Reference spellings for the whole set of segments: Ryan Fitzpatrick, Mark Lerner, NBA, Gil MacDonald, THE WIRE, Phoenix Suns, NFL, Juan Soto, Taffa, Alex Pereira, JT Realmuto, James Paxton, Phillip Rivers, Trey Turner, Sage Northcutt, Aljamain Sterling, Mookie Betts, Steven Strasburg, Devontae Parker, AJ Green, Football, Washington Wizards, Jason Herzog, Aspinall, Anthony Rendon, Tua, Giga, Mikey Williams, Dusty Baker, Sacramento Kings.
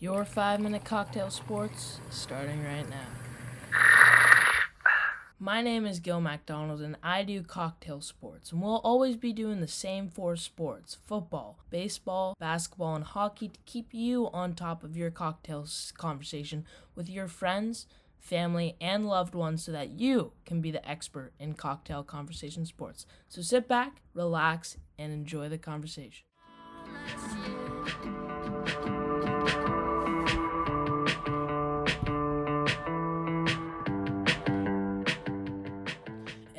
Your 5-minute cocktail sports starting right now. My name is Gil MacDonald, and I do cocktail sports, and we'll always be doing the same four sports: football, baseball, basketball, and hockey to keep you on top of your cocktail conversation with your friends, family, and loved ones so that you can be the expert in cocktail conversation sports. So sit back, relax, and enjoy the conversation.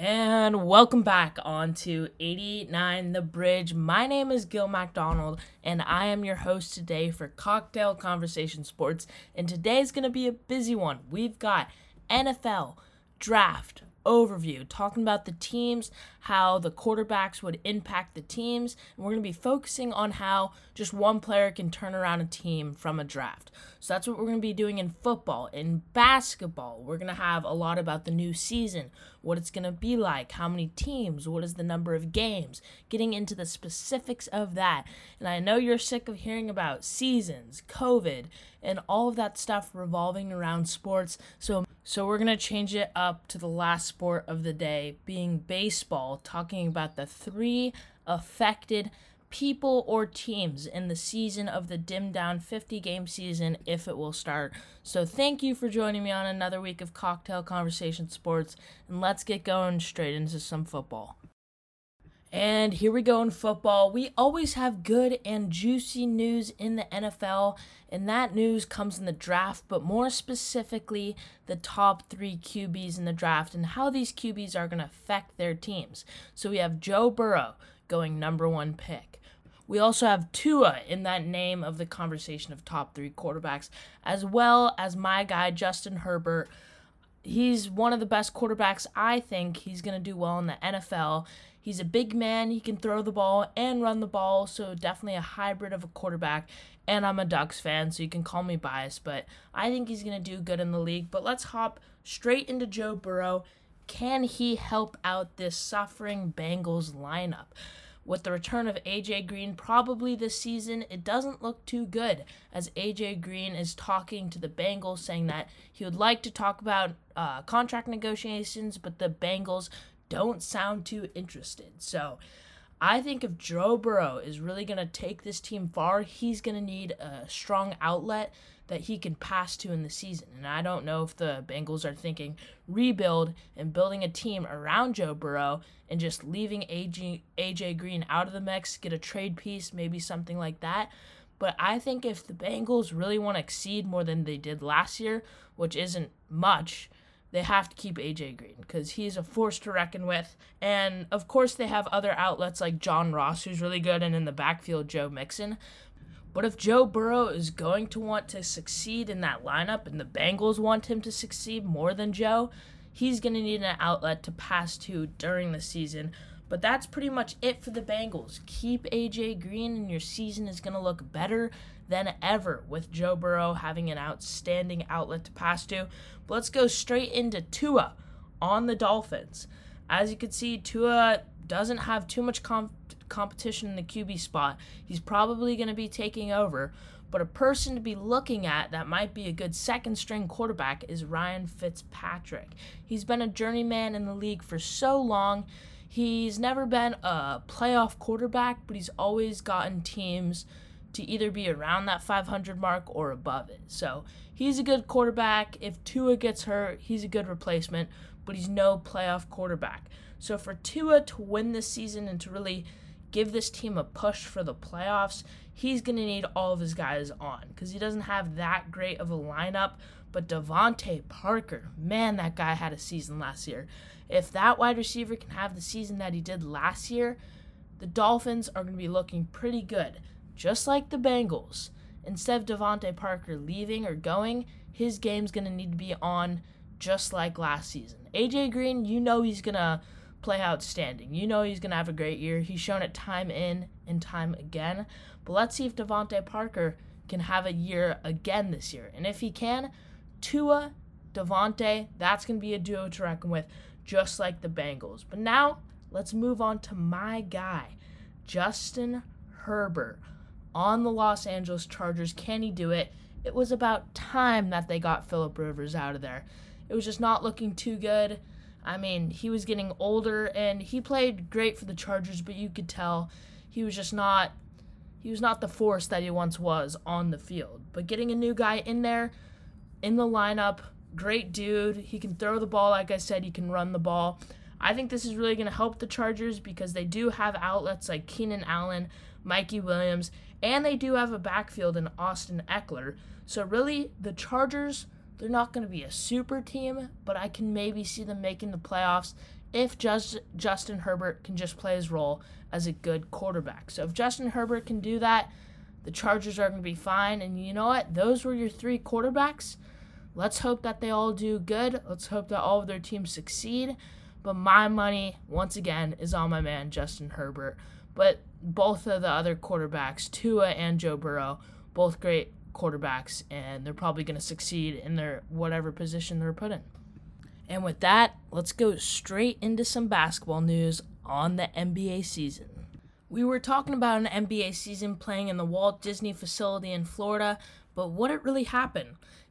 And welcome back on to 88.9 The Bridge. My name is Gil MacDonald, and I am your host today for Cocktail Conversation Sports. And today's going to be a busy one. We've got NFL draft overview, talking about the teams, how the quarterbacks would impact the teams. And we're going to be focusing on how just one player can turn around a team from a draft. So that's what we're going to be doing in football. In basketball, we're going to have a lot about the new season, what it's going to be like, how many teams, what is the number of games, getting into the specifics of that. And I know you're sick of hearing about seasons, COVID, and all of that stuff revolving around sports. So we're going to change it up to the last sport of the day, being baseball, talking about the three affected people or teams in the season of the dimmed down 50-game season, if it will start. So thank you for joining me on another week of Cocktail Conversation Sports, and let's get going straight into some football. And here we go in football. We always have good and juicy news in the NFL, and that news comes in the draft, but more specifically, the top three QBs in the draft and how these QBs are going to affect their teams. So we have Joe Burrow going #1 pick. We also have Tua in that name of the conversation of top three quarterbacks, as well as my guy, Justin Herbert. He's one of the best quarterbacks, I think. He's going to do well in the NFL. He's a big man. He can throw the ball and run the ball, so definitely a hybrid of a quarterback. And I'm a Ducks fan, so you can call me biased, but I think he's going to do good in the league. But let's hop straight into Joe Burrow. Can he help out this suffering Bengals lineup? With the return of AJ Green probably this season, it doesn't look too good, as AJ Green is talking to the Bengals, saying that he would like to talk about contract negotiations, but the Bengals don't sound too interested. So I think if Joe Burrow is really going to take this team far, he's going to need a strong outlet that he can pass to in the season. And I don't know if the Bengals are thinking rebuild and building a team around Joe Burrow and just leaving AJ Green out of the mix, get a trade piece, maybe something like that. But I think if the Bengals really want to exceed more than they did last year, which isn't much, they have to keep AJ Green because he's a force to reckon with. And, of course, they have other outlets like John Ross, who's really good, and in the backfield, Joe Mixon. But if Joe Burrow is going to want to succeed in that lineup, and the Bengals want him to succeed more than Joe, he's going to need an outlet to pass to during the season. But that's pretty much it for the Bengals. Keep AJ Green, and your season is going to look better than ever with Joe Burrow having an outstanding outlet to pass to. But let's go straight into Tua on the Dolphins. As you can see, Tua doesn't have too much competition in the QB spot. He's probably going to be taking over, but a person to be looking at that might be a good second-string quarterback is Ryan Fitzpatrick. He's been a journeyman in the league for so long. He's never been a playoff quarterback, but he's always gotten teams to either be around that 500 mark or above it. So he's a good quarterback. If Tua gets hurt, he's a good replacement, but he's no playoff quarterback. So for Tua to win this season and to really give this team a push for the playoffs, he's going to need all of his guys on because he doesn't have that great of a lineup. But Devontae Parker, man, that guy had a season last year. If that wide receiver can have the season that he did last year, the Dolphins are going to be looking pretty good, just like the Bengals. Instead of Devontae Parker leaving or going, his game's going to need to be on just like last season. AJ Green, you know he's going to play outstanding. You know he's going to have a great year. He's shown it time in and time again. But let's see if Devontae Parker can have a year again this year. And if he can, Tua, Devontae, that's going to be a duo to reckon with, just like the Bengals. But now, let's move on to my guy, Justin Herbert, on the Los Angeles Chargers. Can he do it? It was about time that they got Phillip Rivers out of there. It was just not looking too good. I mean, he was getting older, and he played great for the Chargers, but you could tell he was just not – he was not the force that he once was on the field. But getting a new guy in there, in the lineup, great dude. He can throw the ball, like I said. He can run the ball. I think this is really going to help the Chargers because they do have outlets like Keenan Allen, Mikey Williams, and they do have a backfield in Austin Ekeler. So really, the Chargers, they're not going to be a super team, but I can maybe see them making the playoffs if Justin Herbert can just play his role as a good quarterback. So if Justin Herbert can do that, the Chargers are going to be fine. And you know what? Those were your three quarterbacks. Let's hope that they all do good. Let's hope that all of their teams succeed. But my money, once again, is on my man, Justin Herbert. But both of the other quarterbacks, Tua and Joe Burrow, both great quarterbacks, and they're probably going to succeed in their whatever position they're put in. And with that, let's go straight into some basketball news on the NBA season. We were talking about an NBA season playing in the Walt Disney facility in Florida, but what it really happened?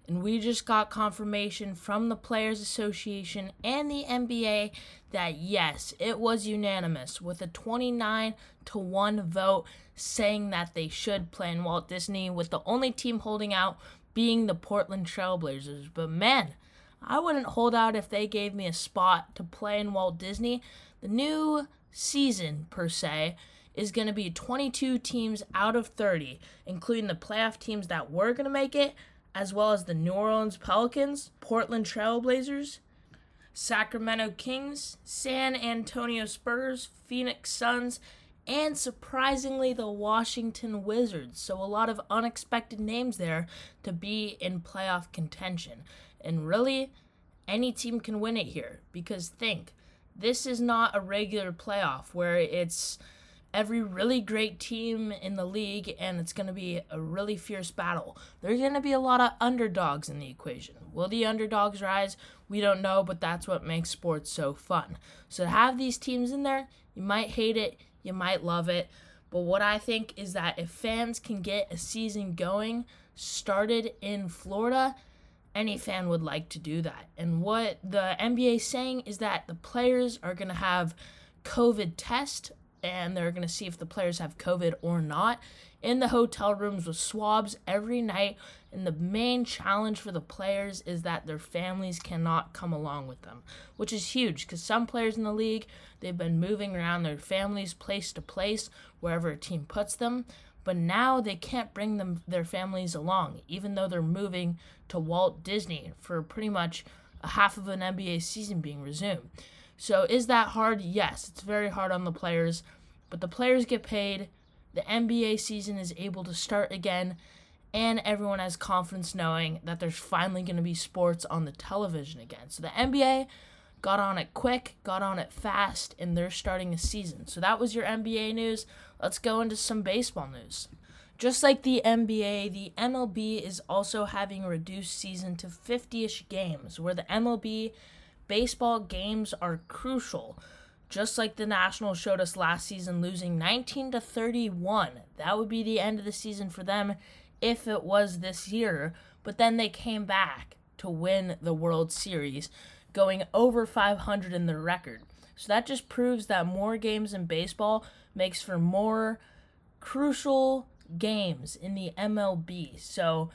And we just got confirmation from the Players Association and the NBA that, yes, it was unanimous with a 29-1 vote saying that they should play in Walt Disney, with the only team holding out being the Portland Trailblazers. But, man, I wouldn't hold out if they gave me a spot to play in Walt Disney. The new season, per se, is going to be 22 teams out of 30, including the playoff teams that were going to make it, as well as the New Orleans Pelicans, Portland Trailblazers, Sacramento Kings, San Antonio Spurs, Phoenix Suns, and surprisingly the Washington Wizards. So a lot of unexpected names there to be in playoff contention. And really, any team can win it here. Because think, this is not a regular playoff where it's every really great team in the league, and it's going to be a really fierce battle. There's going to be a lot of underdogs in the equation. Will the underdogs rise? We don't know, but that's what makes sports so fun. So to have these teams in there, you might hate it, you might love it, but what I think is that if fans can get a season going started in Florida, any fan would like to do that. And what the NBA is saying is that the players are going to have COVID tests, and they're going to see if the players have COVID or not, in the hotel rooms with swabs every night. And the main challenge for the players is that their families cannot come along with them, which is huge because some players in the league, they've been moving around their families place to place, wherever a team puts them. But now they can't bring their families along, even though they're moving to Walt Disney for pretty much a half of an NBA season being resumed. So is that hard? Yes, it's very hard on the players, but the players get paid, the NBA season is able to start again, and everyone has confidence knowing that there's finally going to be sports on the television again. So the NBA got on it quick, got on it fast, and they're starting a season. So that was your NBA news. Let's go into some baseball news. Just like the NBA, the MLB is also having a reduced season to 50-ish games, where the MLB baseball games are crucial, just like the Nationals showed us last season, losing 19-31. That would be the end of the season for them if it was this year, but then they came back to win the World Series, going over 500 in their record. So that just proves that more games in baseball makes for more crucial games in the MLB. So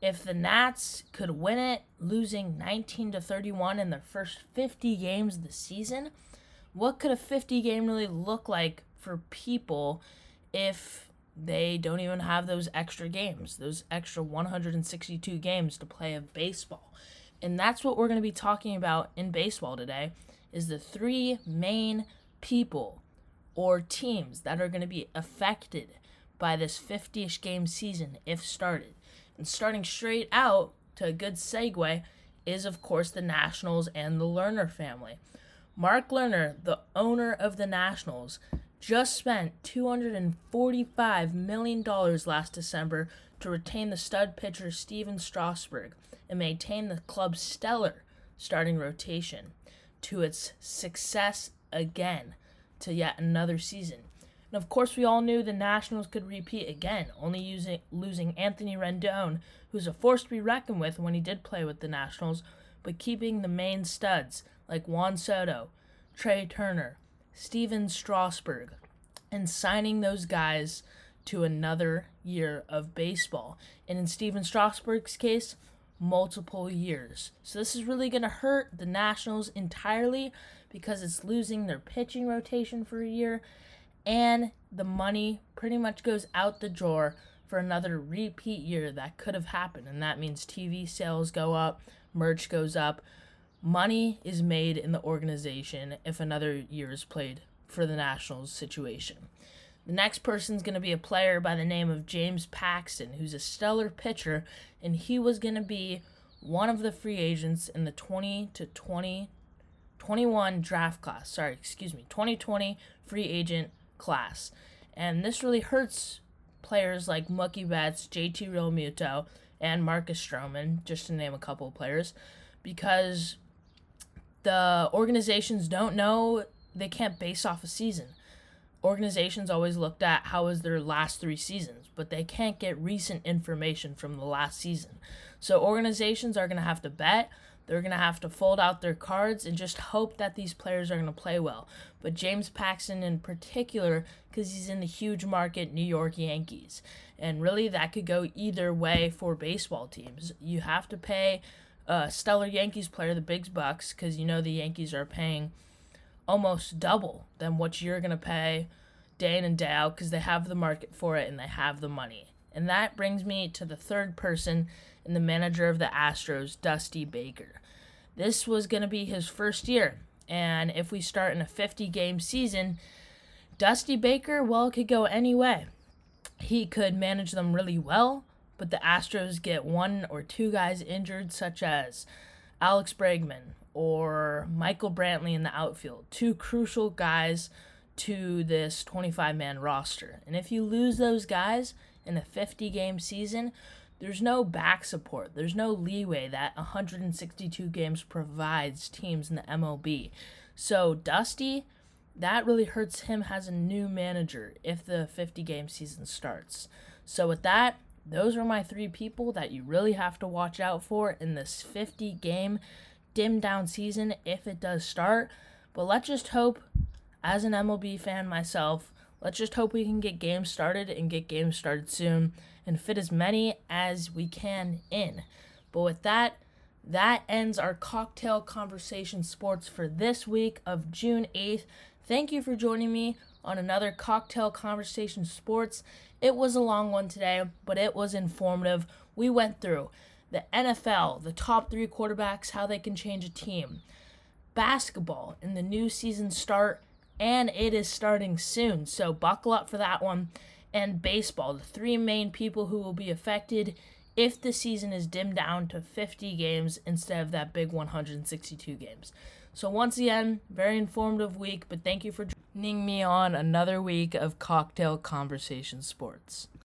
if the Nats could win it, losing 19-31 in their first 50 games of the season, what could a 50 game really look like for people if they don't even have those extra games, those extra 162 games to play of baseball? And that's what we're going to be talking about in baseball today, is the three main people or teams that are going to be affected by this 50-ish game season if started. And starting straight out to a good segue is, of course, the Nationals and the Lerner family. Mark Lerner, the owner of the Nationals, just spent $245 million last December to retain the stud pitcher Steven Strasburg and maintain the club's stellar starting rotation to its success again to yet another season. And of course, we all knew the Nationals could repeat again, only losing Anthony Rendon, who's a force to be reckoned with when he did play with the Nationals, but keeping the main studs like Juan Soto, Trey Turner, Steven Strasburg, and signing those guys to another year of baseball. And in Steven Strasburg's case, multiple years. So this is really going to hurt the Nationals entirely because it's losing their pitching rotation for a year, and the money pretty much goes out the drawer for another repeat year that could have happened. And that means TV sales go up, merch goes up, money is made in the organization if another year is played for the Nationals situation. The next person's going to be a player by the name of James Paxton, who's a stellar pitcher, and he was going to be one of the free agents in the 2021 draft class. 2020 free agent class. And this really hurts players like Mookie Betts, JT Realmuto, and Marcus Stroman, just to name a couple of players, because the organizations don't know, they can't base off a season. Organizations always looked at how was their last three seasons, but they can't get recent information from the last season. So organizations are going to have to bet. They're going to have to fold out their cards and just hope that these players are going to play well. But James Paxton in particular, because he's in the huge market New York Yankees. And really that could go either way for baseball teams. You have to pay a stellar Yankees player the big bucks because you know the Yankees are paying almost double than what you're going to pay day in and day out because they have the market for it and they have the money. And that brings me to the third person and the manager of the Astros, Dusty Baker. This was going to be his first year. And if we start in a 50-game season, Dusty Baker, well, could go any way. He could manage them really well, but the Astros get one or two guys injured, such as Alex Bregman or Michael Brantley in the outfield, two crucial guys to this 25-man roster. And if you lose those guys in a 50-game season, there's no back support. There's no leeway that 162 games provides teams in the MLB. So Dusty, that really hurts him as a new manager if the 50-game season starts. So with that, those are my three people that you really have to watch out for in this 50-game dimmed down season if it does start. But let's just hope, as an MLB fan myself, let's just hope we can get games started and get games started soon and fit as many as we can in. But with that, that ends our Cocktail Conversation Sports for this week of June 8th. Thank you for joining me on another Cocktail Conversation Sports. It was a long one today, but it was informative. We went through the NFL, the top three quarterbacks, how they can change a team, basketball, and the new season start, and it is starting soon, so buckle up for that one, and baseball, the three main people who will be affected if the season is dimmed down to 50 games instead of that big 162 games. So once again, very informative week, but thank you for joining me on another week of Cocktail Conversation Sports.